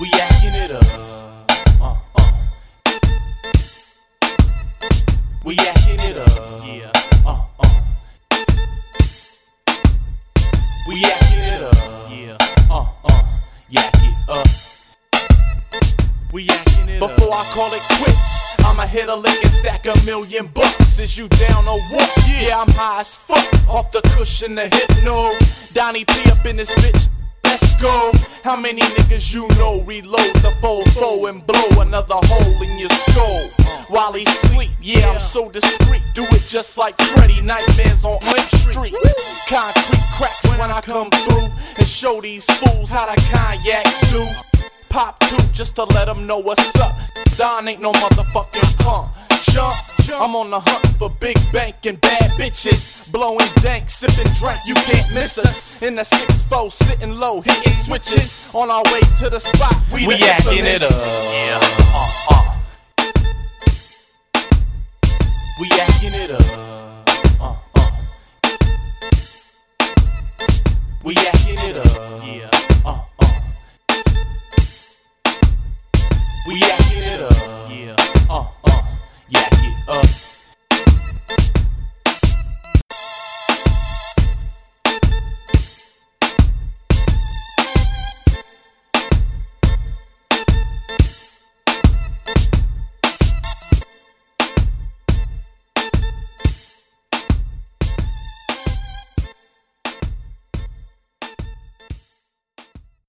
We yakking it up. We yakking it up. Yeah. We yakking it up. Yeah. Yak it up. We yakking it up. Before I call it quits, I'ma hit a lick and stack $1,000,000. Is you down or what? Yeah, I'm high as fuck off the cushion, the hypno. Donnie P up in this bitch. Let's go. How many niggas you know reload the full throw and blow another hole in your skull while he sleep? Yeah, I'm so discreet. Do it just like Freddy. Nightmares on Lake Street. Concrete cracks when I come through and show these fools how to kayak do. Pop two just to let them know what's up. Don ain't no motherfucking punk. Jump. I'm on the hunt for big bank and bad bitches. Blowing dank, sipping drink, you can't miss us. In the 6-4, sitting low, hitting switches. On our way to the spot, we yakking it up. Yeah. We yakking it up. We yakking it up.